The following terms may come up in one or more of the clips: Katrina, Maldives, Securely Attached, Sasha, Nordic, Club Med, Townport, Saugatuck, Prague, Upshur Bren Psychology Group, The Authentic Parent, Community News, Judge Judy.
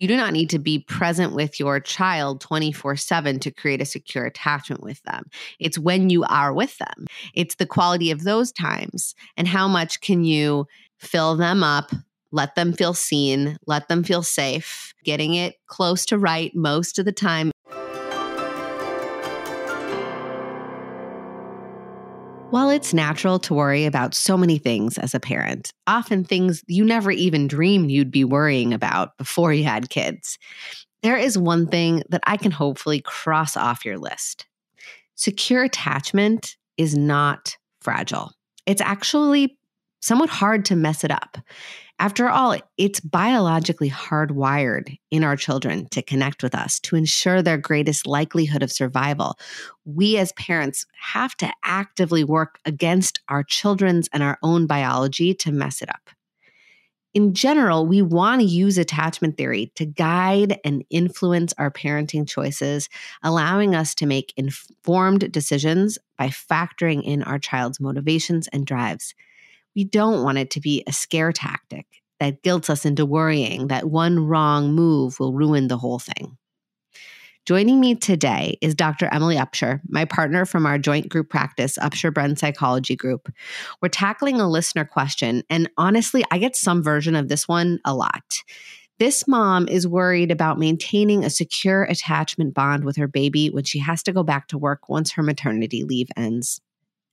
You do not need to be present with your child 24/7 to create a secure attachment with them. It's when you are with them. It's the quality of those times and how much can you fill them up, let them feel seen, let them feel safe, getting it close to right most of the time. While it's natural to worry about so many things as a parent, often things you never even dreamed you'd be worrying about before you had kids, there is one thing that I can hopefully cross off your list. Secure attachment is not fragile. It's actually somewhat hard to mess it up. After all, it's biologically hardwired in our children to connect with us, to ensure their greatest likelihood of survival. We as parents have to actively work against our children's and our own biology to mess it up. In general, we want to use attachment theory to guide and influence our parenting choices, allowing us to make informed decisions by factoring in our child's motivations and drives. We don't want it to be a scare tactic that guilts us into worrying that one wrong move will ruin the whole thing. Joining me today is Dr. Emily Upshur, my partner from our joint group practice, Upshur Bren Psychology Group. We're tackling a listener question, and honestly, I get some version of this one a lot. This mom is worried about maintaining a secure attachment bond with her baby when she has to go back to work once her maternity leave ends.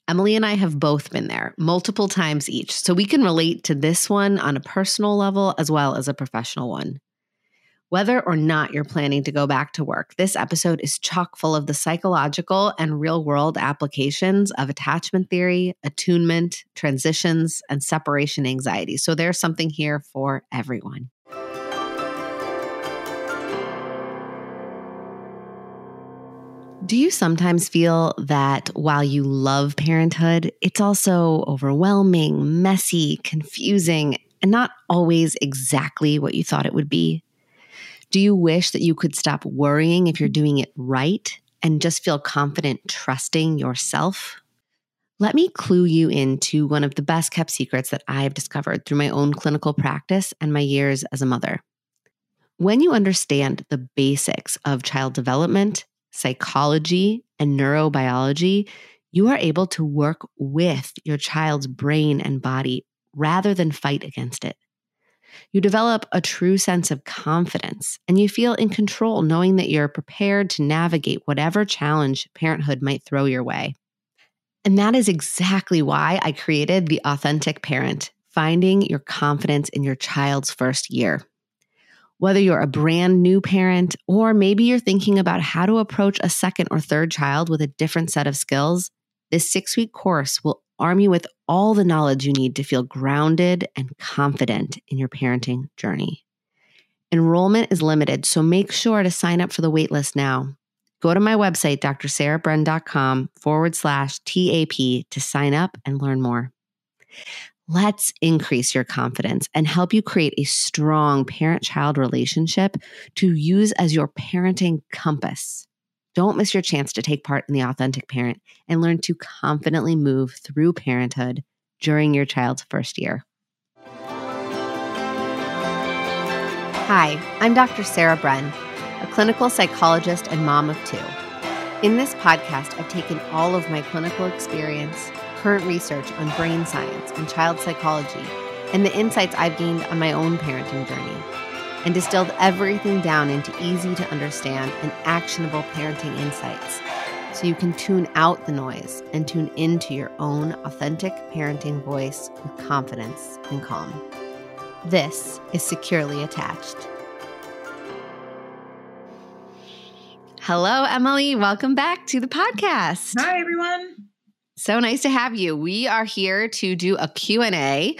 Emily and I have both been there multiple times each, so we can relate to this one on a personal level as well as a professional one. Whether or not you're planning to go back to work, this episode is chock full of the psychological and real-world applications of attachment theory, attunement, transitions, and separation anxiety. So there's something here for everyone. Do you sometimes feel that while you love parenthood, it's also overwhelming, messy, confusing, and not always exactly what you thought it would be? Do you wish that you could stop worrying if you're doing it right and just feel confident trusting yourself? Let me clue you into one of the best kept secrets that I have discovered through my own clinical practice and my years as a mother. When you understand the basics of child development, psychology, and neurobiology, you are able to work with your child's brain and body rather than fight against it. You develop a true sense of confidence, and you feel in control knowing that you're prepared to navigate whatever challenge parenthood might throw your way. And that is exactly why I created The Authentic Parent, finding your confidence in your child's first year. Whether you're a brand new parent, or maybe you're thinking about how to approach a second or third child with a different set of skills, this 6-week course will arm you with all the knowledge you need to feel grounded and confident in your parenting journey. Enrollment is limited, so make sure to sign up for the waitlist now. Go to my website, drsarahbren.com/TAP to sign up and learn more. Let's increase your confidence and help you create a strong parent-child relationship to use as your parenting compass. Don't miss your chance to take part in The Authentic Parent and learn to confidently move through parenthood during your child's first year. Hi, I'm Dr. Sarah Bren, a clinical psychologist and mom of two. In this podcast, I've taken all of my clinical experience, current research on brain science and child psychology, and the insights I've gained on my own parenting journey, and distilled everything down into easy-to-understand and actionable parenting insights so you can tune out the noise and tune into your own authentic parenting voice with confidence and calm. This is Securely Attached. Hello, Emily. Welcome back to the podcast. Hi, everyone. So nice to have you. We are here to do a Q&A.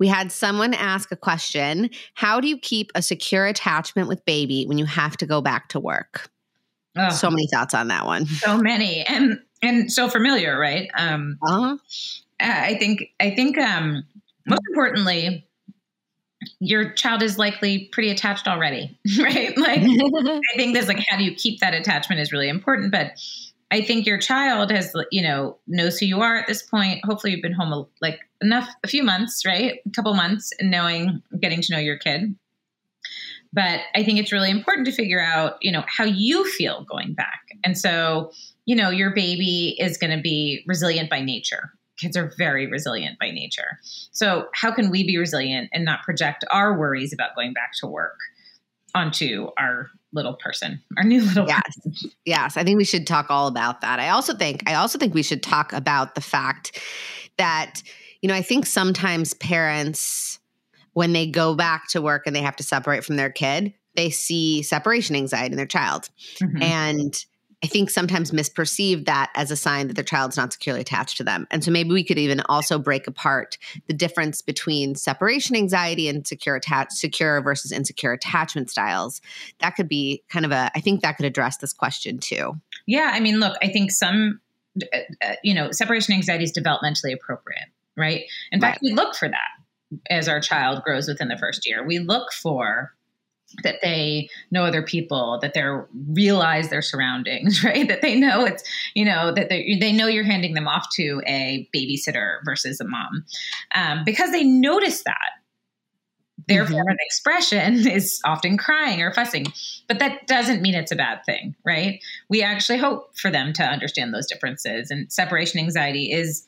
We had someone ask a question. How do you keep a secure attachment with baby when you have to go back to work? Oh, so many thoughts on that one. So many. And so familiar, right? I think most importantly, your child is likely pretty attached already, right? Like I think this, like, how do you keep that attachment is really important, but I think your child has, knows who you are at this point. Hopefully you've been home a few months, right? A couple months, and getting to know your kid. But I think it's really important to figure out, you know, how you feel going back. And so, you know, your baby is going to be resilient by nature. Kids are very resilient by nature. So how can we be resilient and not project our worries about going back to work onto our little person, our new little person? Yes, I think we should talk all about that. I also think we should talk about the fact that, you know, I think sometimes parents, when they go back to work and they have to separate from their kid, they see separation anxiety in their child. Mm-hmm. And I think sometimes misperceive that as a sign that their child's not securely attached to them. And so maybe we could even also break apart the difference between separation anxiety and secure versus insecure attachment styles. That could be kind of I think that could address this question too. Yeah. I mean, look, I think some, you know, separation anxiety is developmentally appropriate, right? In fact, we look for that as our child grows within the first year. We look for that they know other people, that they realize their surroundings, right? That they know it's, you know, that they know you're handing them off to a babysitter versus a mom, because they notice that their mm-hmm. form of expression is often crying or fussing, but that doesn't mean it's a bad thing, right? We actually hope for them to understand those differences, and separation anxiety is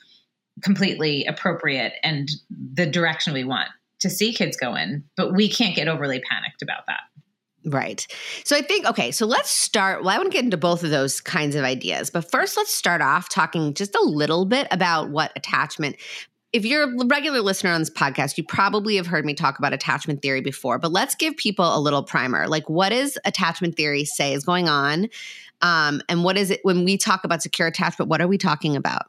completely appropriate and the direction we want to see kids go in, but we can't get overly panicked about that. Right. So I think, okay, so let's start. Well, I want to get into both of those kinds of ideas, but first let's start off talking just a little bit about what attachment. If you're a regular listener on this podcast, you probably have heard me talk about attachment theory before, but let's give people a little primer. Like, what does attachment theory say is going on? And what is it when we talk about secure attachment, what are we talking about?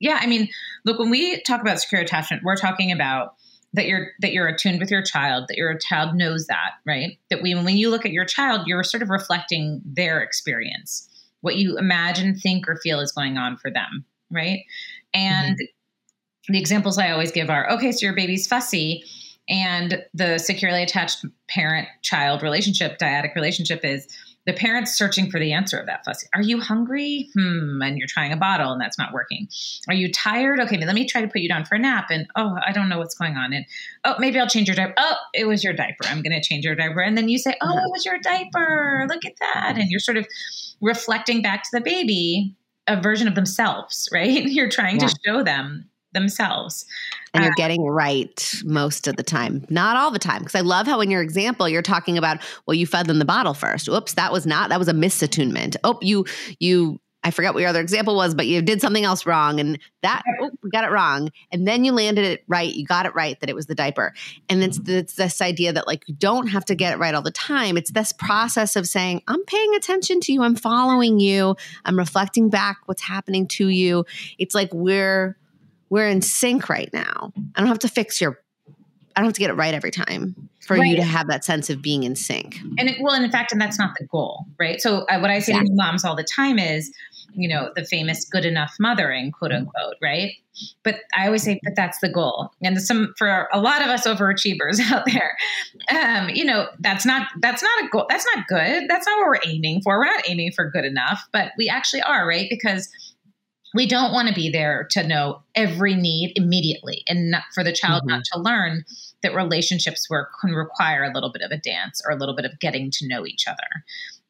Yeah. I mean, look, when we talk about secure attachment, we're talking about that you're attuned with your child, that your child knows that, right? That when you look at your child, you're sort of reflecting their experience, what you imagine, think, or feel is going on for them, right? And mm-hmm. the examples I always give are, okay, so your baby's fussy, and the securely attached parent-child relationship, dyadic relationship, is the parent's searching for the answer of that fussy. Are you hungry? And you're trying a bottle and that's not working. Are you tired? Okay, let me try to put you down for a nap. And, oh, I don't know what's going on. And, oh, maybe I'll change your diaper. Oh, it was your diaper. I'm going to change your diaper. And then you say, oh, it was your diaper. Look at that. And you're sort of reflecting back to the baby a version of themselves, right? You're trying to show them themselves. And you're getting right most of the time, not all the time. Because I love how in your example, you're talking about, well, you fed them the bottle first. Oops, that was a misattunement. Oh, I forgot what your other example was, but you did something else wrong. And we got it wrong. And then you landed it right. You got it right that it was the diaper. And it's this idea that, like, you don't have to get it right all the time. It's this process of saying, I'm paying attention to you. I'm following you. I'm reflecting back what's happening to you. It's like we're in sync right now. I don't have to get it right every time for you to have that sense of being in sync. And that's not the goal, right? So what I say to moms all the time is, you know, the famous good enough mothering, quote unquote, right? But I always say, but that's the goal. And for a lot of us overachievers out there, you know, that's not a goal. That's not good. That's not what we're aiming for. We're not aiming for good enough, but we actually are, right? Because we don't want to be there to know every need immediately, and not for the child mm-hmm. not to learn that relationships can require a little bit of a dance or a little bit of getting to know each other.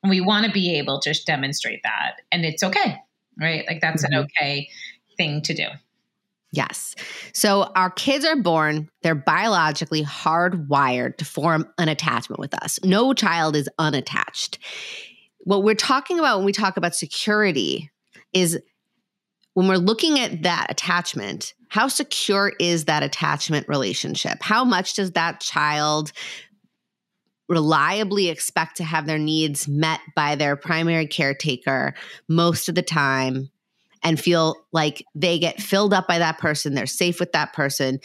And we want to be able to demonstrate that. And it's okay, right? Like that's mm-hmm. an okay thing to do. Yes. So our kids are born, they're biologically hardwired to form an attachment with us. No child is unattached. What we're talking about when we talk about security is, when we're looking at that attachment, how secure is that attachment relationship? How much does that child reliably expect to have their needs met by their primary caretaker most of the time and feel like they get filled up by that person, they're safe with that person,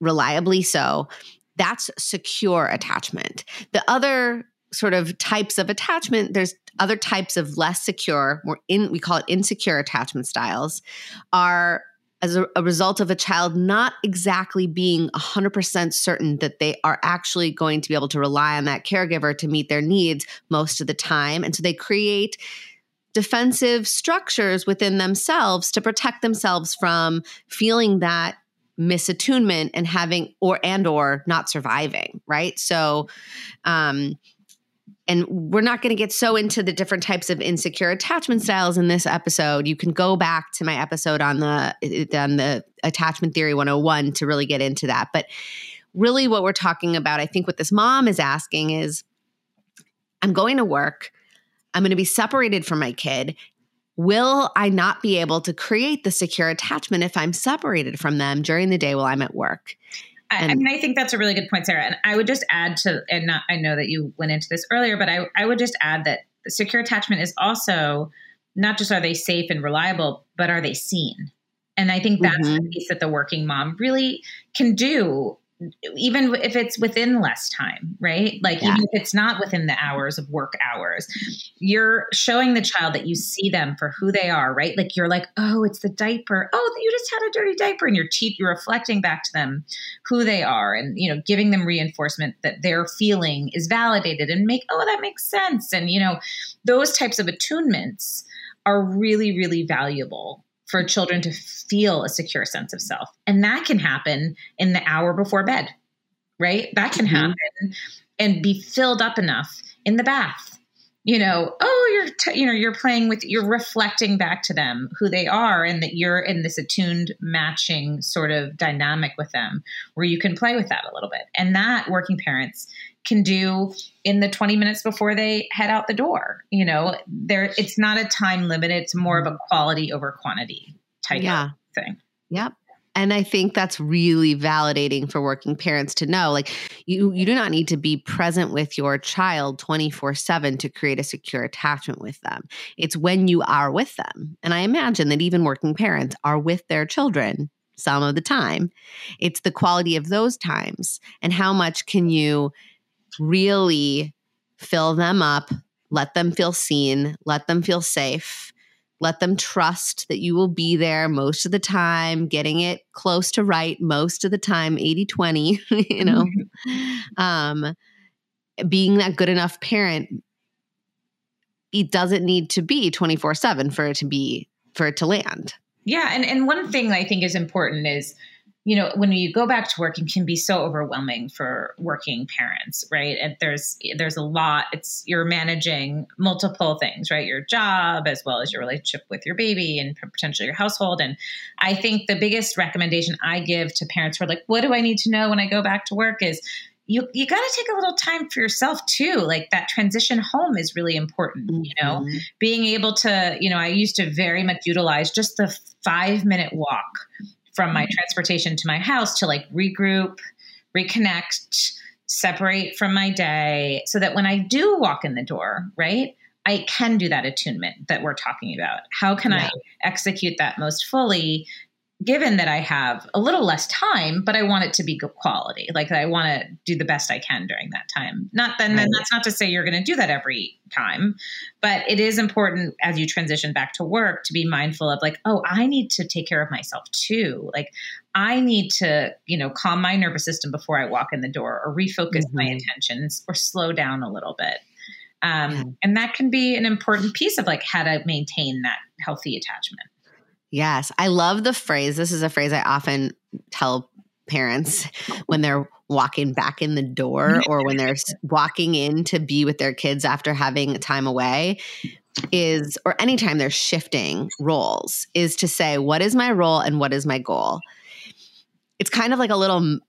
reliably so? That's secure attachment. The other sort of types of attachment, there's other types of less secure, we call it insecure attachment styles, are as a result of a child not exactly being 100% certain that they are actually going to be able to rely on that caregiver to meet their needs most of the time. And so they create defensive structures within themselves to protect themselves from feeling that misattunement and having or not surviving, right? So, and we're not going to get so into the different types of insecure attachment styles in this episode. You can go back to my episode on the Attachment Theory 101 to really get into that. But really what we're talking about, I think what this mom is asking is, I'm going to work. I'm going to be separated from my kid. Will I not be able to create the secure attachment if I'm separated from them during the day while I'm at work? I mean, I think that's a really good point, Sarah. And I would just add to, and not, I know that you went into this earlier, but I would just add that the secure attachment is also not just are they safe and reliable, but are they seen? And I think that's the piece that the working mom really can do, even if it's within less time, right? Like even if it's not within the hours of work hours, you're showing the child that you see them for who they are, right? Like you're like, oh, it's the diaper. Oh, you just had a dirty diaper, and you're reflecting back to them who they are, and, you know, giving them reinforcement that their feeling is validated and that makes sense. And, you know, those types of attunements are really, really valuable for children to feel a secure sense of self. And that can happen in the hour before bed, right? That can happen and be filled up enough in the bath. You know, you're playing with, you're reflecting back to them who they are, and that you're in this attuned matching sort of dynamic with them where you can play with that a little bit. And that working parents can do in the 20 minutes before they head out the door. You know, it's not a time limit. It's more of a quality over quantity type of thing. Yep. And I think that's really validating for working parents to know, like you do not need to be present with your child 24/7 to create a secure attachment with them. It's when you are with them. And I imagine that even working parents are with their children some of the time. It's the quality of those times and how much can you really fill them up, let them feel seen, let them feel safe. Let them trust that you will be there most of the time, getting it close to right most of the time, 80-20, you know. Being that good enough parent, it doesn't need to be 24/7 for it to land. Yeah. And one thing I think is important is, you know, when you go back to work, it can be so overwhelming for working parents, right? And there's a lot. You're managing multiple things, right? Your job, as well as your relationship with your baby and potentially your household. And I think the biggest recommendation I give to parents who are like, what do I need to know when I go back to work, is you got to take a little time for yourself too. Like that transition home is really important, you know, being able to, you know, I used to very much utilize just the 5-minute walk from my transportation to my house to like regroup, reconnect, separate from my day, so that when I do walk in the door, right, I can do that attunement that we're talking about. How can I execute that most fully, given that I have a little less time, but I want it to be good quality. Like I want to do the best I can during that time. Then that's not to say you're going to do that every time, but it is important as you transition back to work to be mindful of like, oh, I need to take care of myself too. Like I need to, you know, calm my nervous system before I walk in the door, or refocus my attentions, or slow down a little bit. And that can be an important piece of like how to maintain that healthy attachment. Yes. I love the phrase. This is a phrase I often tell parents when they're walking back in the door or when they're walking in to be with their kids after having time away is, or anytime they're shifting roles, is to say, what is my role and what is my goal? It's kind of like a little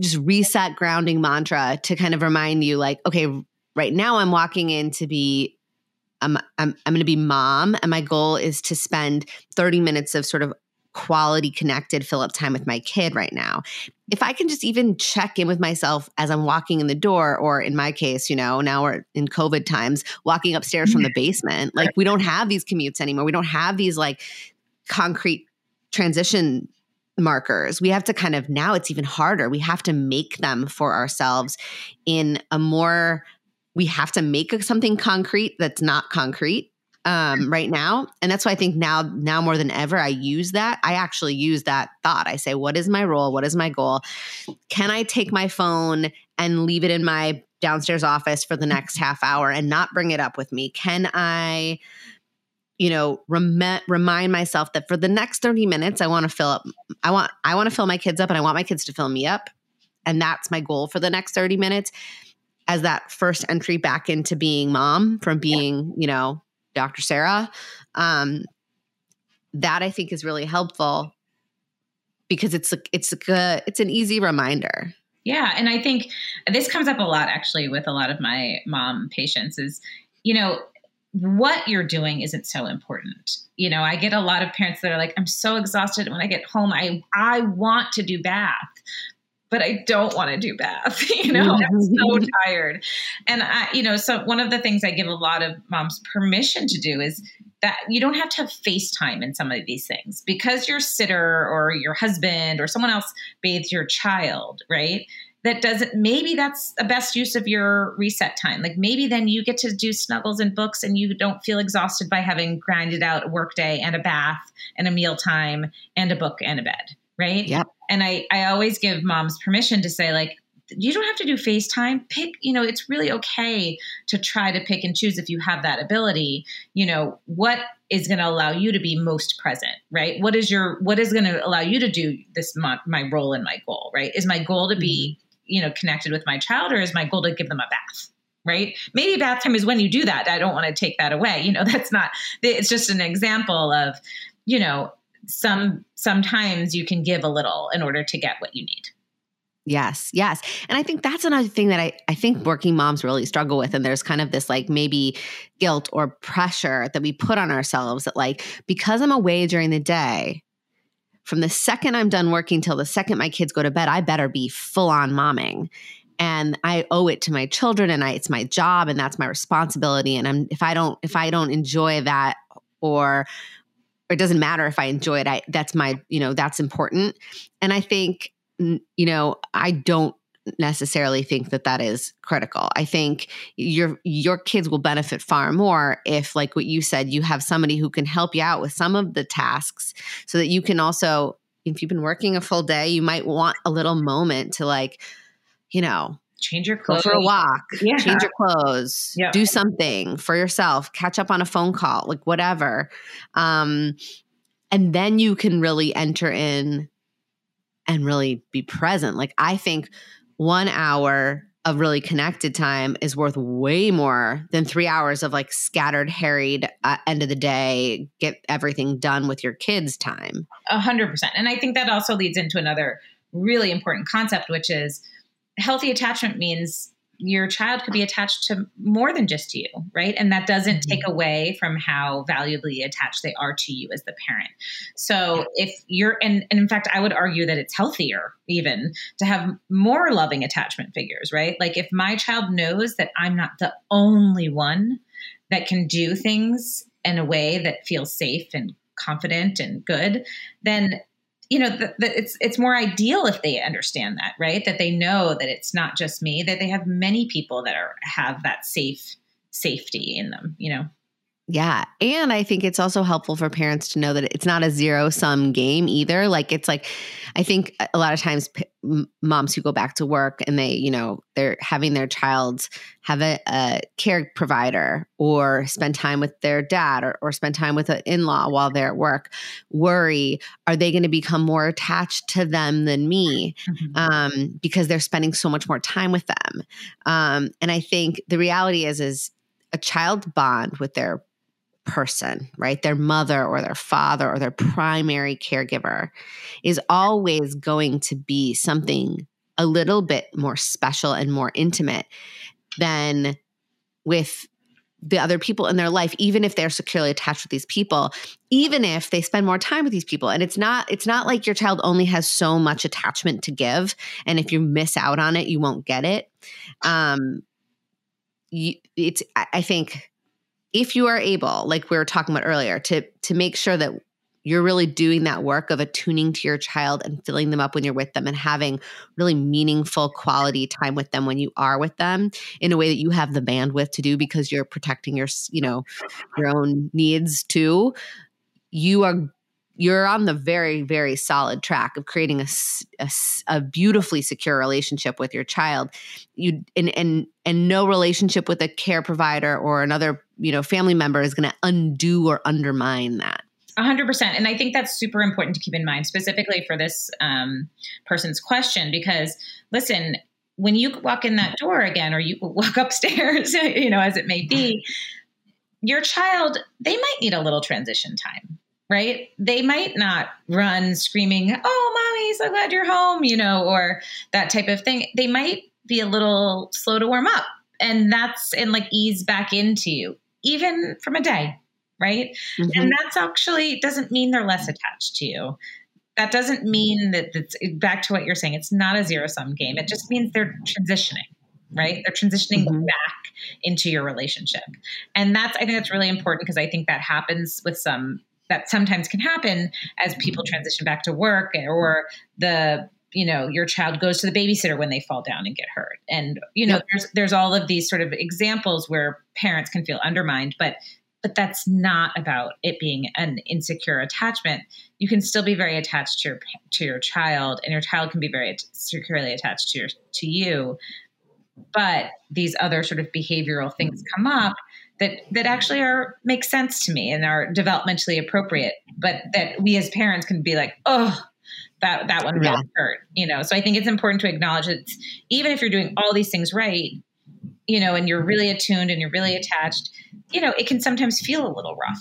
just reset grounding mantra to kind of remind you like, okay, right now I'm walking in to be I'm going to be mom, and my goal is to spend 30 minutes of sort of quality connected fill up time with my kid right now. If I can just even check in with myself as I'm walking in the door, or in my case, you know, now we're in COVID times, walking upstairs from the basement, like we don't have these commutes anymore. We don't have these like concrete transition markers. We have to kind of, now it's even harder. We have to make them for ourselves in a more we have to make something concrete that's not concrete right now. And that's why I think now more than ever, I actually use that thought. I say, what is my role? What is my goal? Can I take my phone and leave it in my downstairs office for the next half hour and not bring it up with me? Can I you know, remind myself that for the next 30 minutes, I want to fill my kids up, and I want my kids to fill me up. And that's my goal for the next 30 minutes as that first entry back into being mom from being, you know, Dr. Sarah. That I think is really helpful because it's an easy reminder. Yeah. And I think this comes up a lot actually with a lot of my mom patients is, you know, what you're doing isn't so important. You know, I get a lot of parents that are like, I'm so exhausted when I get home. I want to do bath, but I don't want to do bath. You know, I'm so tired. And I, you know, so one of the things I give a lot of moms permission to do is that you don't have to have face time in some of these things because your sitter or your husband or someone else bathes your child, right? That doesn't, maybe that's the best use of your reset time. Like maybe then you get to do snuggles and books and you don't feel exhausted by having grinded out a work day and a bath and a meal time and a book and a bed. Right. Yep. And I always give moms permission to say like, you don't have to do FaceTime. Pick, you know, it's really okay to try to pick and choose if you have that ability, you know, what is going to allow you to be most present, right? What is going to allow you to do this month, my role and my goal, right? Is my goal to be, you know, connected with my child, or is my goal to give them a bath, right? Maybe bath time is when you do that. I don't want to take that away. You know, that's not, it's just an example of, you know, sometimes you can give a little in order to get what you need. Yes. Yes. And I think that's another thing that I think working moms really struggle with. And there's kind of this like maybe guilt or pressure that we put on ourselves that like, because I'm away during the day, from the second I'm done working till the second my kids go to bed, I better be full on momming. And I owe it to my children, and it's my job, and that's my responsibility. And if I don't enjoy that, or it doesn't matter if I enjoy it, that's my, you know, that's important. And I think, you know, I don't necessarily think that that is critical. I think your kids will benefit far more if, like what you said, you have somebody who can help you out with some of the tasks so that you can also, if you've been working a full day, you might want a little moment to like, you know, change your clothes. Go for a walk, yeah. Change your clothes, yeah. Do something for yourself, catch up on a phone call, like whatever. And then you can really enter in and really be present. Like I think 1 hour of really connected time is worth way more than 3 hours of like scattered, harried, end of the day, get everything done with your kids time. 100%. And I think that also leads into another really important concept, which is healthy attachment means your child could be attached to more than just you, right? And that doesn't take away from how valuably attached they are to you as the parent. So if you're, and in fact, I would argue that it's healthier even to have more loving attachment figures, right? Like if my child knows that I'm not the only one that can do things in a way that feels safe and confident and good, then you know, it's more ideal if they understand that, right? That they know that it's not just me, that they have many people that have that safety in them, you know? Yeah. And I think it's also helpful for parents to know that it's not a zero-sum game either. Like, it's like, I think a lot of times moms who go back to work and they, you know, they're having their child have a care provider or spend time with their dad or spend time with an in-law while they're at work, worry, are they going to become more attached to them than me? Because they're spending so much more time with them. And I think the reality is a child bond with their person, right? Their mother or their father or their primary caregiver is always going to be something a little bit more special and more intimate than with the other people in their life, even if they're securely attached with these people, even if they spend more time with these people. And it's not like your child only has so much attachment to give. And if you miss out on it, you won't get it. I think if you are able, like we were talking about earlier, to make sure that you're really doing that work of attuning to your child and filling them up when you're with them and having really meaningful quality time with them when you are with them in a way that you have the bandwidth to do because you're protecting your own needs too, you are you're on the very, very solid track of creating a beautifully secure relationship with your child. And no relationship with a care provider or another, family member is going to undo or undermine that. 100%. And I think that's super important to keep in mind, specifically for this person's question, because listen, when you walk in that door again, or you walk upstairs, as it may be, your child, they might need a little transition time, right? They might not run screaming, "Oh, mommy, so glad you're home," or that type of thing. They might be a little slow to warm up, and ease back into you, even from a day, right? Mm-hmm. And that's actually doesn't mean they're less attached to you. That doesn't mean that it's back to what you're saying. It's not a zero-sum game. It just means they're transitioning, right? They're transitioning back into your relationship. And I think that's really important, because I think that happens with that sometimes can happen as people transition back to work, or your child goes to the babysitter when they fall down and get hurt. And, there's all of these sort of examples where parents can feel undermined, but that's not about it being an insecure attachment. You can still be very attached to your child, and your child can be very securely attached to you. But these other sort of behavioral things come up that actually make sense to me and are developmentally appropriate, but that we as parents can be like, "Oh, that one really hurt," So I think it's important to acknowledge that even if you're doing all these things right, and you're really attuned and you're really attached, it can sometimes feel a little rough.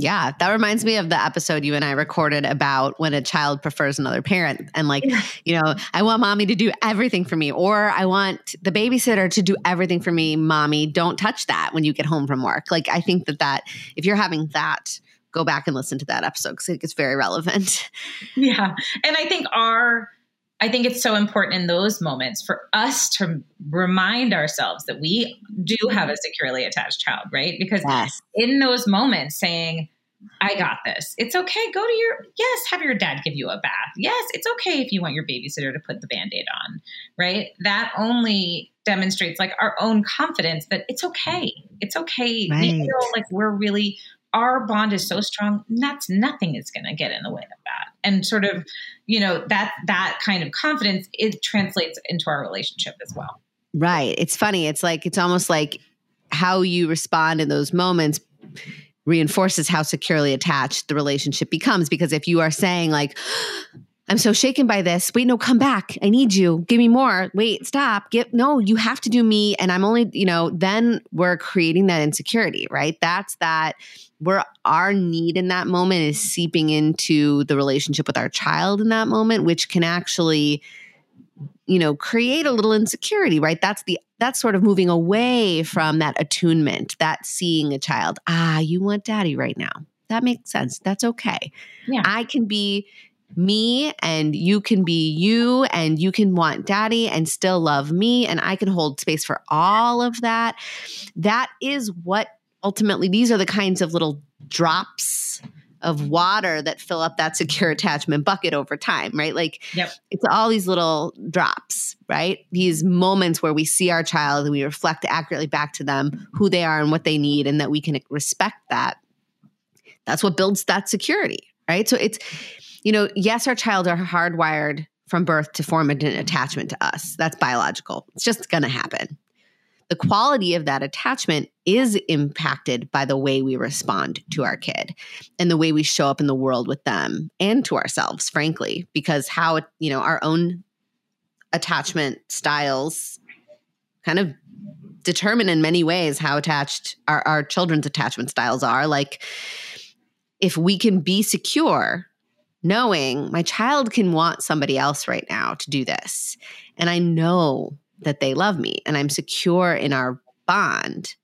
Yeah. That reminds me of the episode you and I recorded about when a child prefers another parent, and I want mommy to do everything for me, or I want the babysitter to do everything for me. Mommy, don't touch that when you get home from work. I think that if you're having that, go back and listen to that episode, because it's very relevant. Yeah. And I think it's so important in those moments for us to remind ourselves that we do have a securely attached child, right? Because in those moments saying, "I got this. It's okay. Go to have your dad give you a bath. Yes, it's okay if you want your babysitter to put the Band-Aid on," right? That only demonstrates our own confidence that it's okay. It's okay. Right. We feel we're really... our bond is so strong, nothing is going to get in the way of that. And sort of, that kind of confidence, it translates into our relationship as well. Right. It's funny. It's almost like how you respond in those moments reinforces how securely attached the relationship becomes. Because if you are saying "I'm so shaken by this. Wait, no, come back. I need you. Give me more. Wait, stop. No, you have to do me." And I'm only, then we're creating that insecurity, right? That's that our need in that moment is seeping into the relationship with our child in that moment, which can actually, create a little insecurity, right? That's sort of moving away from that attunement, that seeing a child, you want daddy right now. That makes sense. That's okay. Yeah. I can be me, and you can be you, and you can want daddy and still love me, and I can hold space for all of that. That is what ultimately, these are the kinds of little drops of water that fill up that secure attachment bucket over time, right? It's all these little drops, right? These moments where we see our child and we reflect accurately back to them who they are and what they need, and that we can respect that. That's what builds that security, right? So it's... yes, our child are hardwired from birth to form an attachment to us. That's biological. It's just going to happen. The quality of that attachment is impacted by the way we respond to our kid and the way we show up in the world with them and to ourselves, frankly, because how, our own attachment styles kind of determine in many ways how attached our children's attachment styles are. If we can be secure knowing my child can want somebody else right now to do this, and I know that they love me and I'm secure in our bond,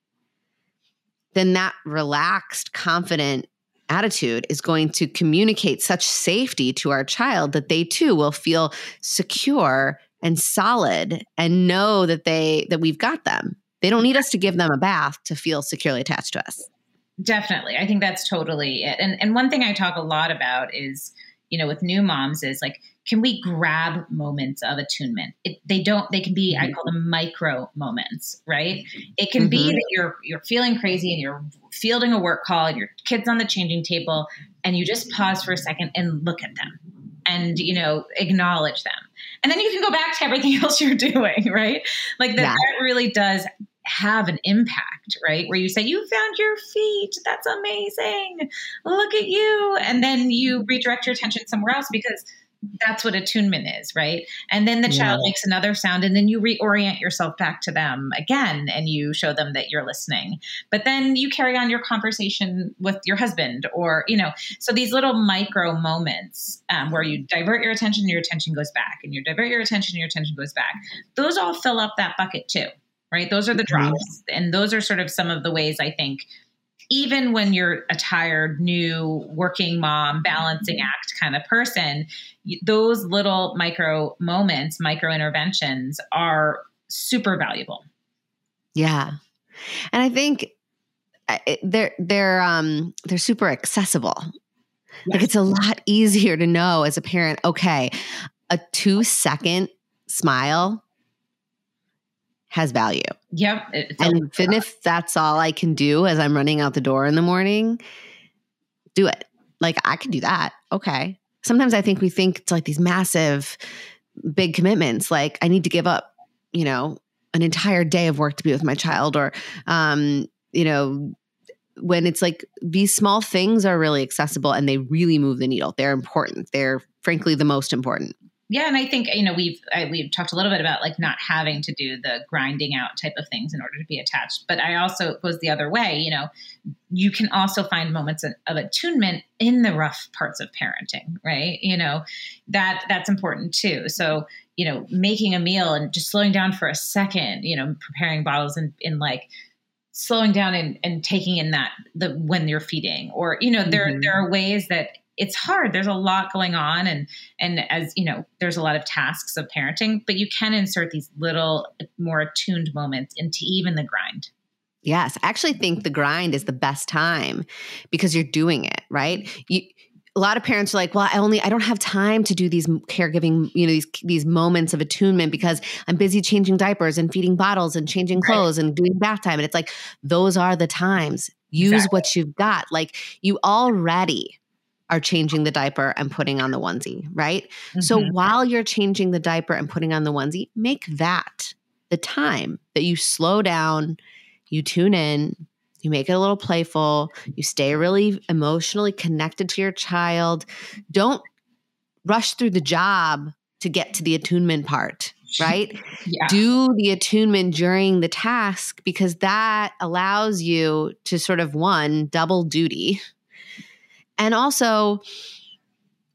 then that relaxed, confident attitude is going to communicate such safety to our child that they too will feel secure and solid and know that that we've got them. They don't need us to give them a bath to feel securely attached to us. Definitely. I think that's totally it. And one thing I talk a lot about is, with new moms is can we grab moments of attunement? They can be, I call them micro moments, right? It can be that you're feeling crazy and you're fielding a work call, your kid's on the changing table, and you just pause for a second and look at them and, you know, acknowledge them. And then you can go back to everything else you're doing, right? Like that really does have an impact, right? Where you say, you found your feet. That's amazing. Look at you. And then you redirect your attention somewhere else because that's what attunement is, right? And then the child makes another sound, and then you reorient yourself back to them again, and you show them that you're listening. But then you carry on your conversation with your husband, or, you know, so these little micro moments where you divert your attention goes back, and you divert your attention goes back. Those all fill up that bucket too, right? Those are the drops. And those are sort of some of the ways I think, even when you're a tired, new working mom, balancing act kind of person, those little micro moments, micro interventions are super valuable. Yeah. And I think they're super accessible. Yes. Like it's a lot easier to know as a parent, okay, a 2-second smile has value. Yep. And even if that's all I can do as I'm running out the door in the morning, do it. Like I can do that. Okay. Sometimes I think we think it's like these massive, big commitments. Like I need to give up, you know, an entire day of work to be with my child, or, you know, when it's like these small things are really accessible and they really move the needle. They're important. They're frankly the most important. Yeah. And I think, you know, we've talked a little bit about like not having to do the grinding out type of things in order to be attached. But I also, it goes the other way, you know, you can also find moments of attunement in the rough parts of parenting, right? You know, that's important too. So, you know, making a meal and just slowing down for a second, you know, preparing bottles and like slowing down and taking in when you're feeding, or, you know, there are ways that it's hard. There's a lot going on. And as you know, there's a lot of tasks of parenting, but you can insert these little more attuned moments into even the grind. Yes. I actually think the grind is the best time because you're doing it, right? A lot of parents are like, well, I don't have time to do these caregiving, you know, these moments of attunement because I'm busy changing diapers and feeding bottles and changing clothes and doing bath time. And it's like, those are the times. Use what you've got. Like you already are changing the diaper and putting on the onesie, right? Mm-hmm. So while you're changing the diaper and putting on the onesie, make that the time that you slow down, you tune in, you make it a little playful, you stay really emotionally connected to your child. Don't rush through the job to get to the attunement part, right? Yeah. Do the attunement during the task because that allows you to sort of double duty. And also,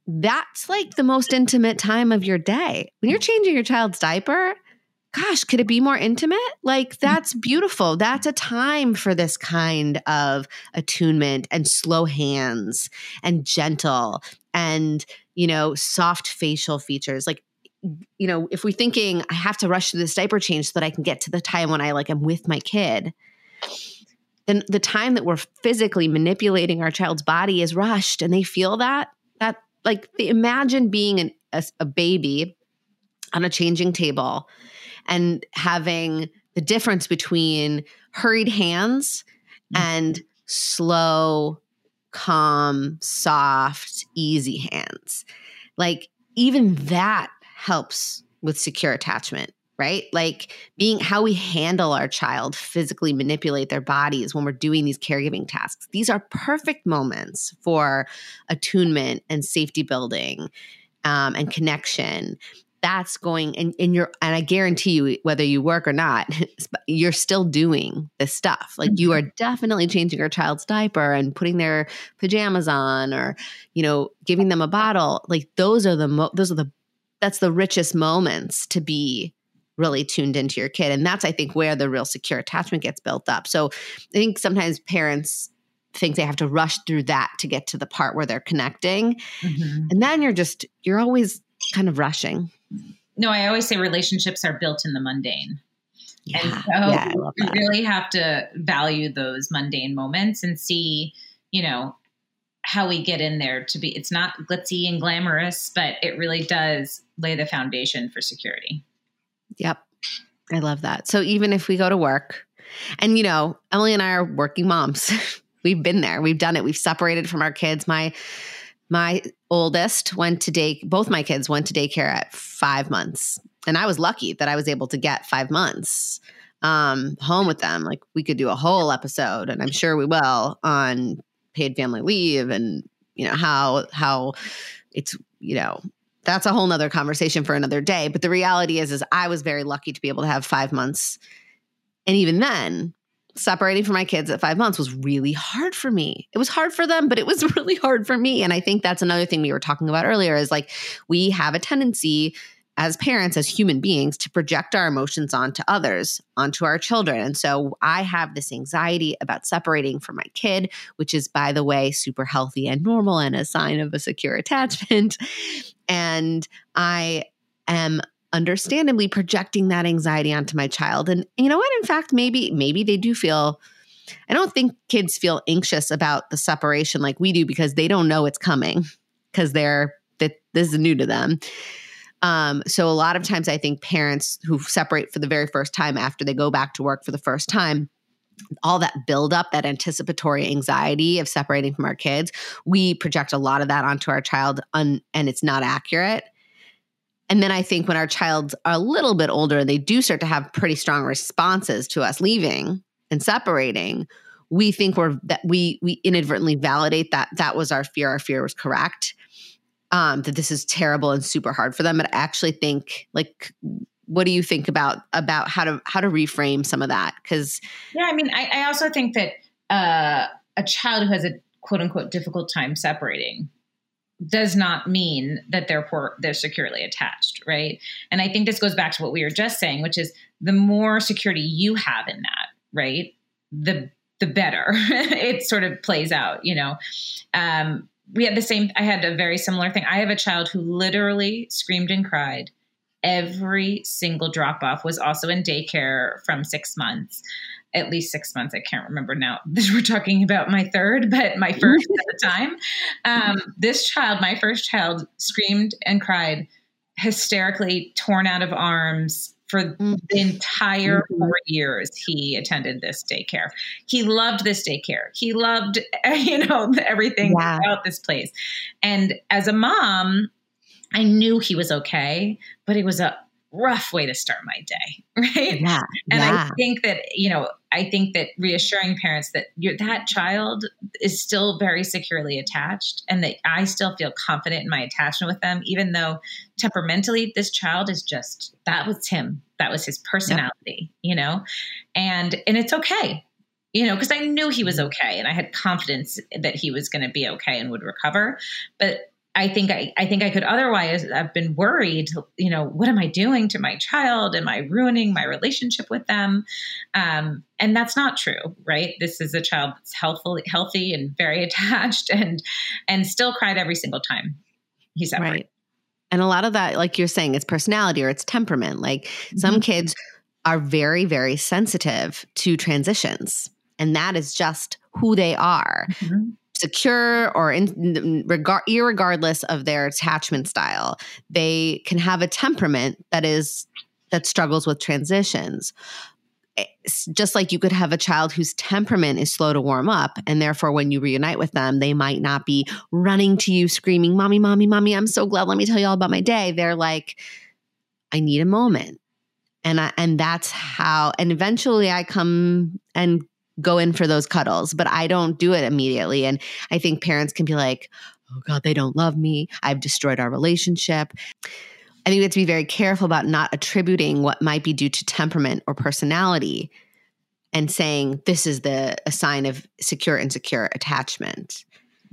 that's like the most intimate time of your day. When you're changing your child's diaper, gosh, could it be more intimate? Like, that's beautiful. That's a time for this kind of attunement and slow hands and gentle and, you know, soft facial features. Like, you know, if we're thinking, I have to rush through this diaper change so that I can get to the time when I like am with my kid, then the time that we're physically manipulating our child's body is rushed, and they feel that like they imagine being a baby on a changing table and having the difference between hurried hands and slow, calm, soft, easy hands. Like even that helps with secure attachment. Right? Like being how we handle our child, physically manipulate their bodies when we're doing these caregiving tasks. These are perfect moments for attunement and safety building and connection. That's going and I guarantee you, whether you work or not, you're still doing this stuff. Like you are definitely changing your child's diaper and putting their pajamas on, or, you know, giving them a bottle. Like that's the richest moments to be really tuned into your kid. And that's, I think, where the real secure attachment gets built up. So I think sometimes parents think they have to rush through that to get to the part where they're connecting. Mm-hmm. And then you're always kind of rushing. No, I always say relationships are built in the mundane. Yeah. And so you really have to value those mundane moments and see, you know, how we get in there to be, it's not glitzy and glamorous, but it really does lay the foundation for security. Yep. I love that. So even if we go to work and, you know, Emily and I are working moms, We've been there. We've done it. We've separated from our kids. My oldest went to day, both my kids went to daycare at 5 months. And I was lucky that I was able to get 5 months home with them. Like, we could do a whole episode, and I'm sure we will, on paid family leave and, you know, how it's, you know, that's a whole nother conversation for another day. But the reality is I was very lucky to be able to have 5 months. And even then, separating from my kids at 5 months was really hard for me. It was hard for them, but it was really hard for me. And I think that's another thing we were talking about earlier, is like, we have a tendency as parents, as human beings, to project our emotions onto others, onto our children. And so I have this anxiety about separating from my kid, which is, by the way, super healthy and normal and a sign of a secure attachment. And I am understandably projecting that anxiety onto my child. And you know what? In fact, maybe they do feel, I don't think kids feel anxious about the separation like we do, because they don't know it's coming, because this is new to them. So a lot of times I think parents who separate for the very first time after they go back to work for the first time, all that buildup, that anticipatory anxiety of separating from our kids, we project a lot of that onto our child, and it's not accurate. And then I think when our child's a little bit older, they do start to have pretty strong responses to us leaving and separating. We think we inadvertently validate that was our fear. Our fear was correct. That this is terrible and super hard for them. But I actually think, like, what do you think about how to reframe some of that? Because I also think that a child who has a quote unquote difficult time separating does not mean that they're securely attached, right? And I think this goes back to what we were just saying, which is the more security you have in that, right, the better it sort of plays out, you know. I had a very similar thing. I have a child who literally screamed and cried. Every single drop-off was also in daycare from 6 months, at least 6 months. I can't remember now. We're talking about my third, but my first at the time. My first child screamed and cried, hysterically torn out of arms for the entire 4 years he attended this daycare. He loved this daycare. He loved, everything about this place. And as a mom, I knew he was okay, but it was a rough way to start my day, right? Yeah, and yeah. I think that, reassuring parents that that child is still very securely attached, and that I still feel confident in my attachment with them, even though temperamentally this child is just, that was him. That was his personality, yeah. And it's okay, because I knew he was okay, and I had confidence that he was going to be okay and would recover. But I think I could otherwise have been worried, what am I doing to my child? Am I ruining my relationship with them? And that's not true, right? This is a child that's healthy and very attached and still cried every single time he separated. Right. And a lot of that, like you're saying, it's personality or it's temperament. Like some kids are very, very sensitive to transitions, and that is just who they are. Mm-hmm. Secure or irregardless of their attachment style, they can have a temperament that struggles with transitions. It's just like you could have a child whose temperament is slow to warm up, and therefore when you reunite with them, they might not be running to you screaming, "Mommy, mommy, mommy, I'm so glad. Let me tell you all about my day." They're like, "I need a moment," and that's how. And eventually, I come and go in for those cuddles, but I don't do it immediately. And I think parents can be like, "Oh God, they don't love me. I've destroyed our relationship." I think we have to be very careful about not attributing what might be due to temperament or personality and saying this is a sign of secure insecure attachment.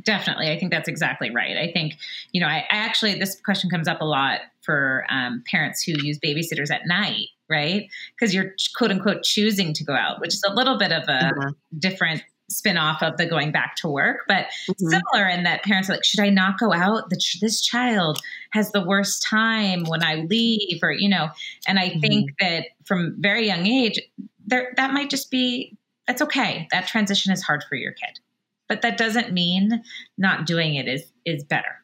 Definitely. I think that's exactly right. I think, this question comes up a lot for parents who use babysitters at night, right? Because you're quote unquote choosing to go out, which is a little bit of a different spin-off of the going back to work, but similar in that parents are like, "Should I not go out? This child has the worst time when I leave," or, and I think that from very young age, that might just be, that's okay. That transition is hard for your kid, but that doesn't mean not doing it is better.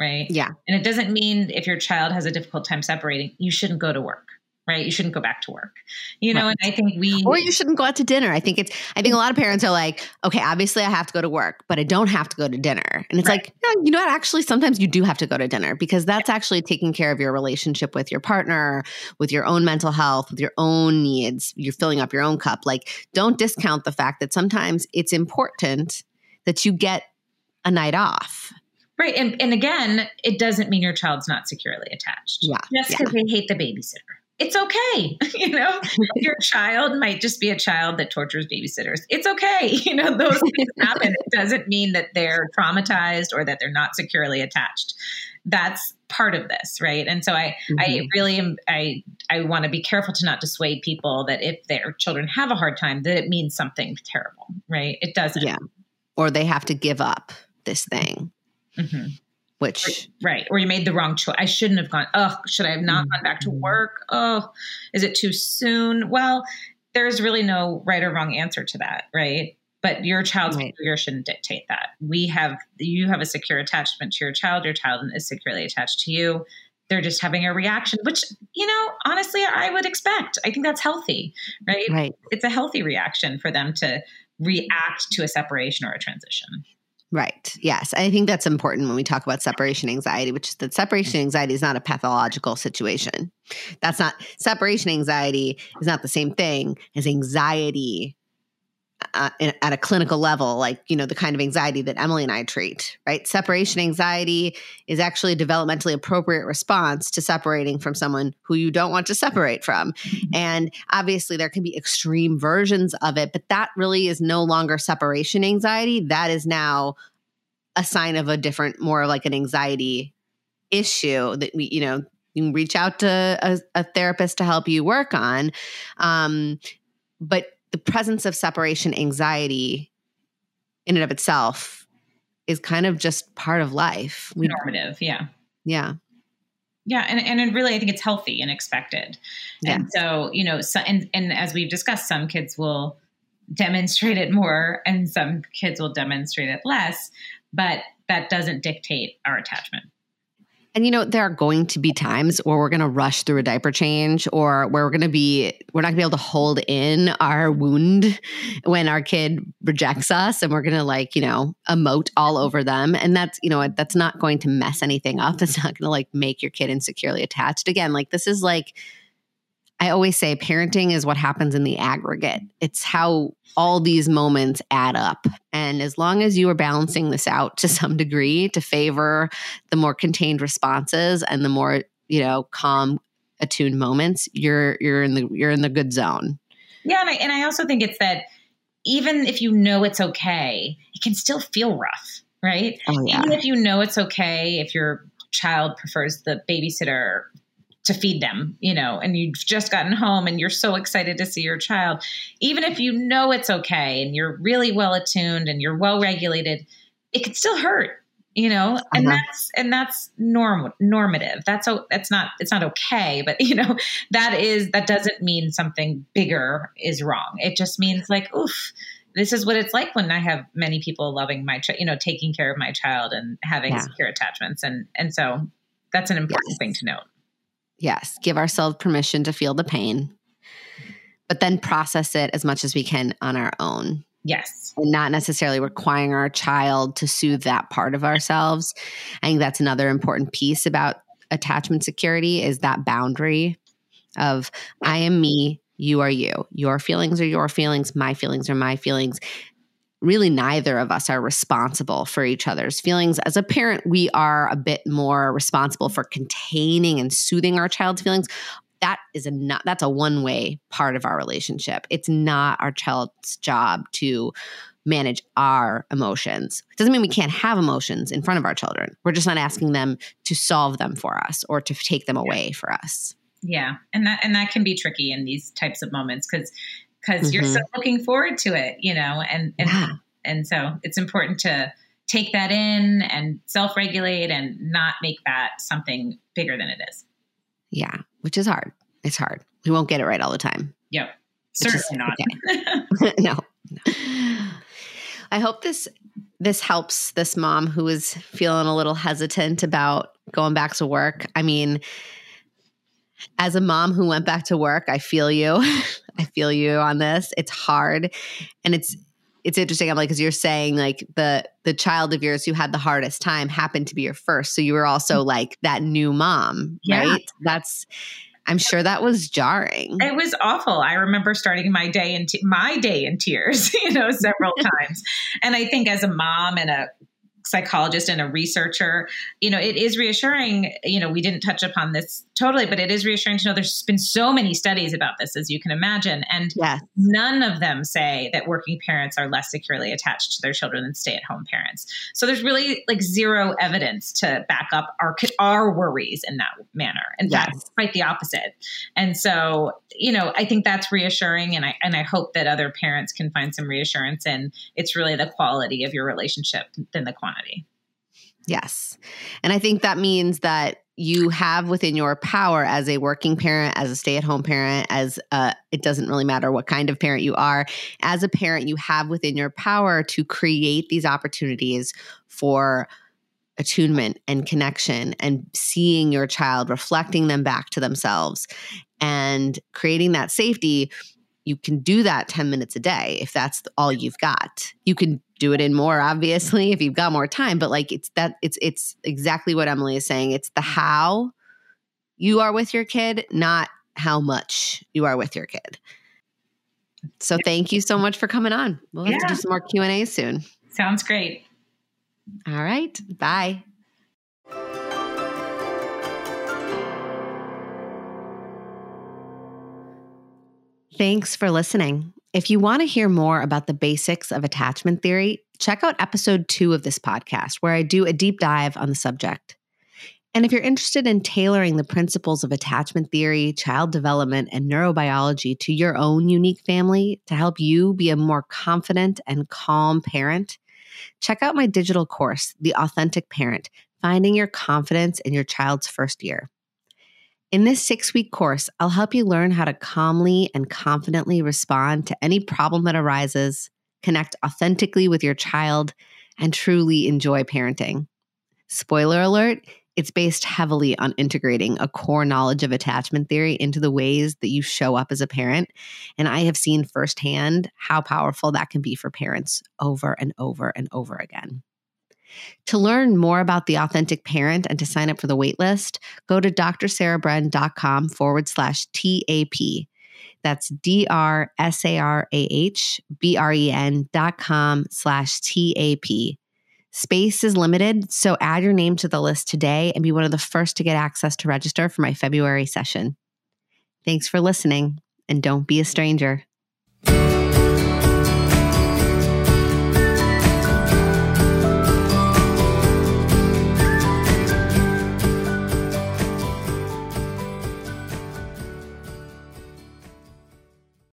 Right. Yeah. And it doesn't mean if your child has a difficult time separating, you shouldn't go to work. right? You shouldn't go back to work, you know, right. And I think or you shouldn't go out to dinner. I think a lot of parents are like, okay, obviously I have to go to work, but I don't have to go to dinner. And it's right. Like, yeah, you know what? Actually, sometimes you do have to go to dinner because that's actually taking care of your relationship with your partner, with your own mental health, with your own needs. You're filling up your own cup. Like, don't discount the fact that sometimes it's important that you get a night off. Right. And again, it doesn't mean your child's not securely attached. Yeah. Just because they hate the babysitter. It's okay. You know, your child might just be a child that tortures babysitters. It's okay. You know, those things happen. It doesn't mean that they're traumatized or that they're not securely attached. That's part of this. Right. And so I really want to be careful to not dissuade people that if their children have a hard time, that it means something terrible. Right. It doesn't. Yeah. Or they have to give up this thing. Mm-hmm. Which, right. Or you made the wrong choice. I shouldn't have gone. Oh, should I have not gone back to work? Oh, is it too soon? Well, there's really no right or wrong answer to that. Right. But your child's behavior shouldn't dictate that. You have a secure attachment to your child is securely attached to you. They're just having a reaction, which, you know, honestly, I would expect. I think that's healthy, right? Right. It's a healthy reaction for them to react to a separation or a transition. Right. Yes. I think that's important when we talk about separation anxiety, which is that separation anxiety is not a pathological situation. Separation anxiety is not the same thing as anxiety at a clinical level, like, you know, the kind of anxiety that Emily and I treat, right? Separation anxiety is actually a developmentally appropriate response to separating from someone who you don't want to separate from. And obviously there can be extreme versions of it, but that really is no longer separation anxiety. That is now a sign of a different, more like an anxiety issue that we, you know, you can reach out to a therapist to help you work on. But the presence of separation anxiety in and of itself is kind of just part of life. Normative. Yeah. Yeah. Yeah. And really, I think it's healthy and expected. Yeah. And so, you know, and as we've discussed, some kids will demonstrate it more and some kids will demonstrate it less, but that doesn't dictate our attachment. And, you know, there are going to be times where we're going to rush through a diaper change or where we're not going to be able to hold in our wound when our kid rejects us, and we're going to, like, you know, emote all over them. And that's, you know, that's not going to mess anything up. That's not going to, like, make your kid insecurely attached. Again, like, this is like, I always say parenting is what happens in the aggregate. It's how all these moments add up. And as long as you are balancing this out to some degree to favor the more contained responses and the more, you know, calm, attuned moments, you're in the good zone. Yeah. And I also think it's that even if you know it's okay, it can still feel rough, right? Oh, yeah. Even if you know it's okay, if your child prefers the babysitter to feed them, you know, and you've just gotten home and you're so excited to see your child, even if you know it's okay and you're really well attuned and you're well regulated, it can still hurt, you know, and that's normative. It's not okay, but, you know, that doesn't mean something bigger is wrong. It just means, like, oof, this is what it's like when I have many people loving my child, you know, taking care of my child and having secure attachments. And so that's an important thing to note. Yes, give ourselves permission to feel the pain, but then process it as much as we can on our own. Yes. And not necessarily requiring our child to soothe that part of ourselves. I think that's another important piece about attachment security, is that boundary of I am me, you are you. Your feelings are your feelings, my feelings are my feelings. Really, neither of us are responsible for each other's feelings. As a parent, we are a bit more responsible for containing and soothing our child's feelings. That's a one-way part of our relationship. It's not our child's job to manage our emotions. It doesn't mean we can't have emotions in front of our children. We're just not asking them to solve them for us or to take them away for us. Yeah, and that can be tricky in these types of moments because you're so looking forward to it, you know, and so it's important to take that in and self-regulate and not make that something bigger than it is. Yeah, which is hard. It's hard. We won't get it right all the time. Yep, certainly not. Okay. No. I hope this helps this mom who is feeling a little hesitant about going back to work. I mean, As a mom who went back to work, I feel you. I feel you on this. It's hard. And it's interesting, Emily, because you're saying like the child of yours who had the hardest time happened to be your first. So you were also like that new mom, right? That's, I'm sure that was jarring. It was awful. I remember starting my day in tears, you know, several times. And I think as a mom and a psychologist and a researcher, you know, it is reassuring, you know, we didn't touch upon this totally, but it is reassuring to know there's been so many studies about this, as you can imagine. And none of them say that working parents are less securely attached to their children than stay-at-home parents. So there's really like zero evidence to back up our worries in that manner. And that's quite the opposite. And so, you know, I think that's reassuring. And I hope that other parents can find some reassurance in it's really the quality of your relationship than the quantity. Yes. And I think that means that you have within your power as a working parent, as a stay-at-home parent, as it doesn't really matter what kind of parent you are, as a parent, you have within your power to create these opportunities for attunement and connection and seeing your child, reflecting them back to themselves and creating that safety. You can do that 10 minutes a day if that's all you've got. You can do it in more, obviously, if you've got more time, but like it's exactly what Emily is saying. It's the how you are with your kid, not how much you are with your kid. So thank you so much for coming on. We'll have to do some more Q&A soon. Sounds great. All right. Bye. Thanks for listening. If you want to hear more about the basics of attachment theory, check out episode 2 of this podcast, where I do a deep dive on the subject. And if you're interested in tailoring the principles of attachment theory, child development, and neurobiology to your own unique family to help you be a more confident and calm parent, check out my digital course, The Authentic Parent, Finding Your Confidence in Your Child's First Year. In this 6-week course, I'll help you learn how to calmly and confidently respond to any problem that arises, connect authentically with your child, and truly enjoy parenting. Spoiler alert, it's based heavily on integrating a core knowledge of attachment theory into the ways that you show up as a parent, and I have seen firsthand how powerful that can be for parents over and over and over again. To learn more about The Authentic Parent and to sign up for the waitlist, go to drsarahbren.com/TAP. That's DRSARAHBREN.com/TAP. Space is limited, so add your name to the list today and be one of the first to get access to register for my February session. Thanks for listening, and don't be a stranger.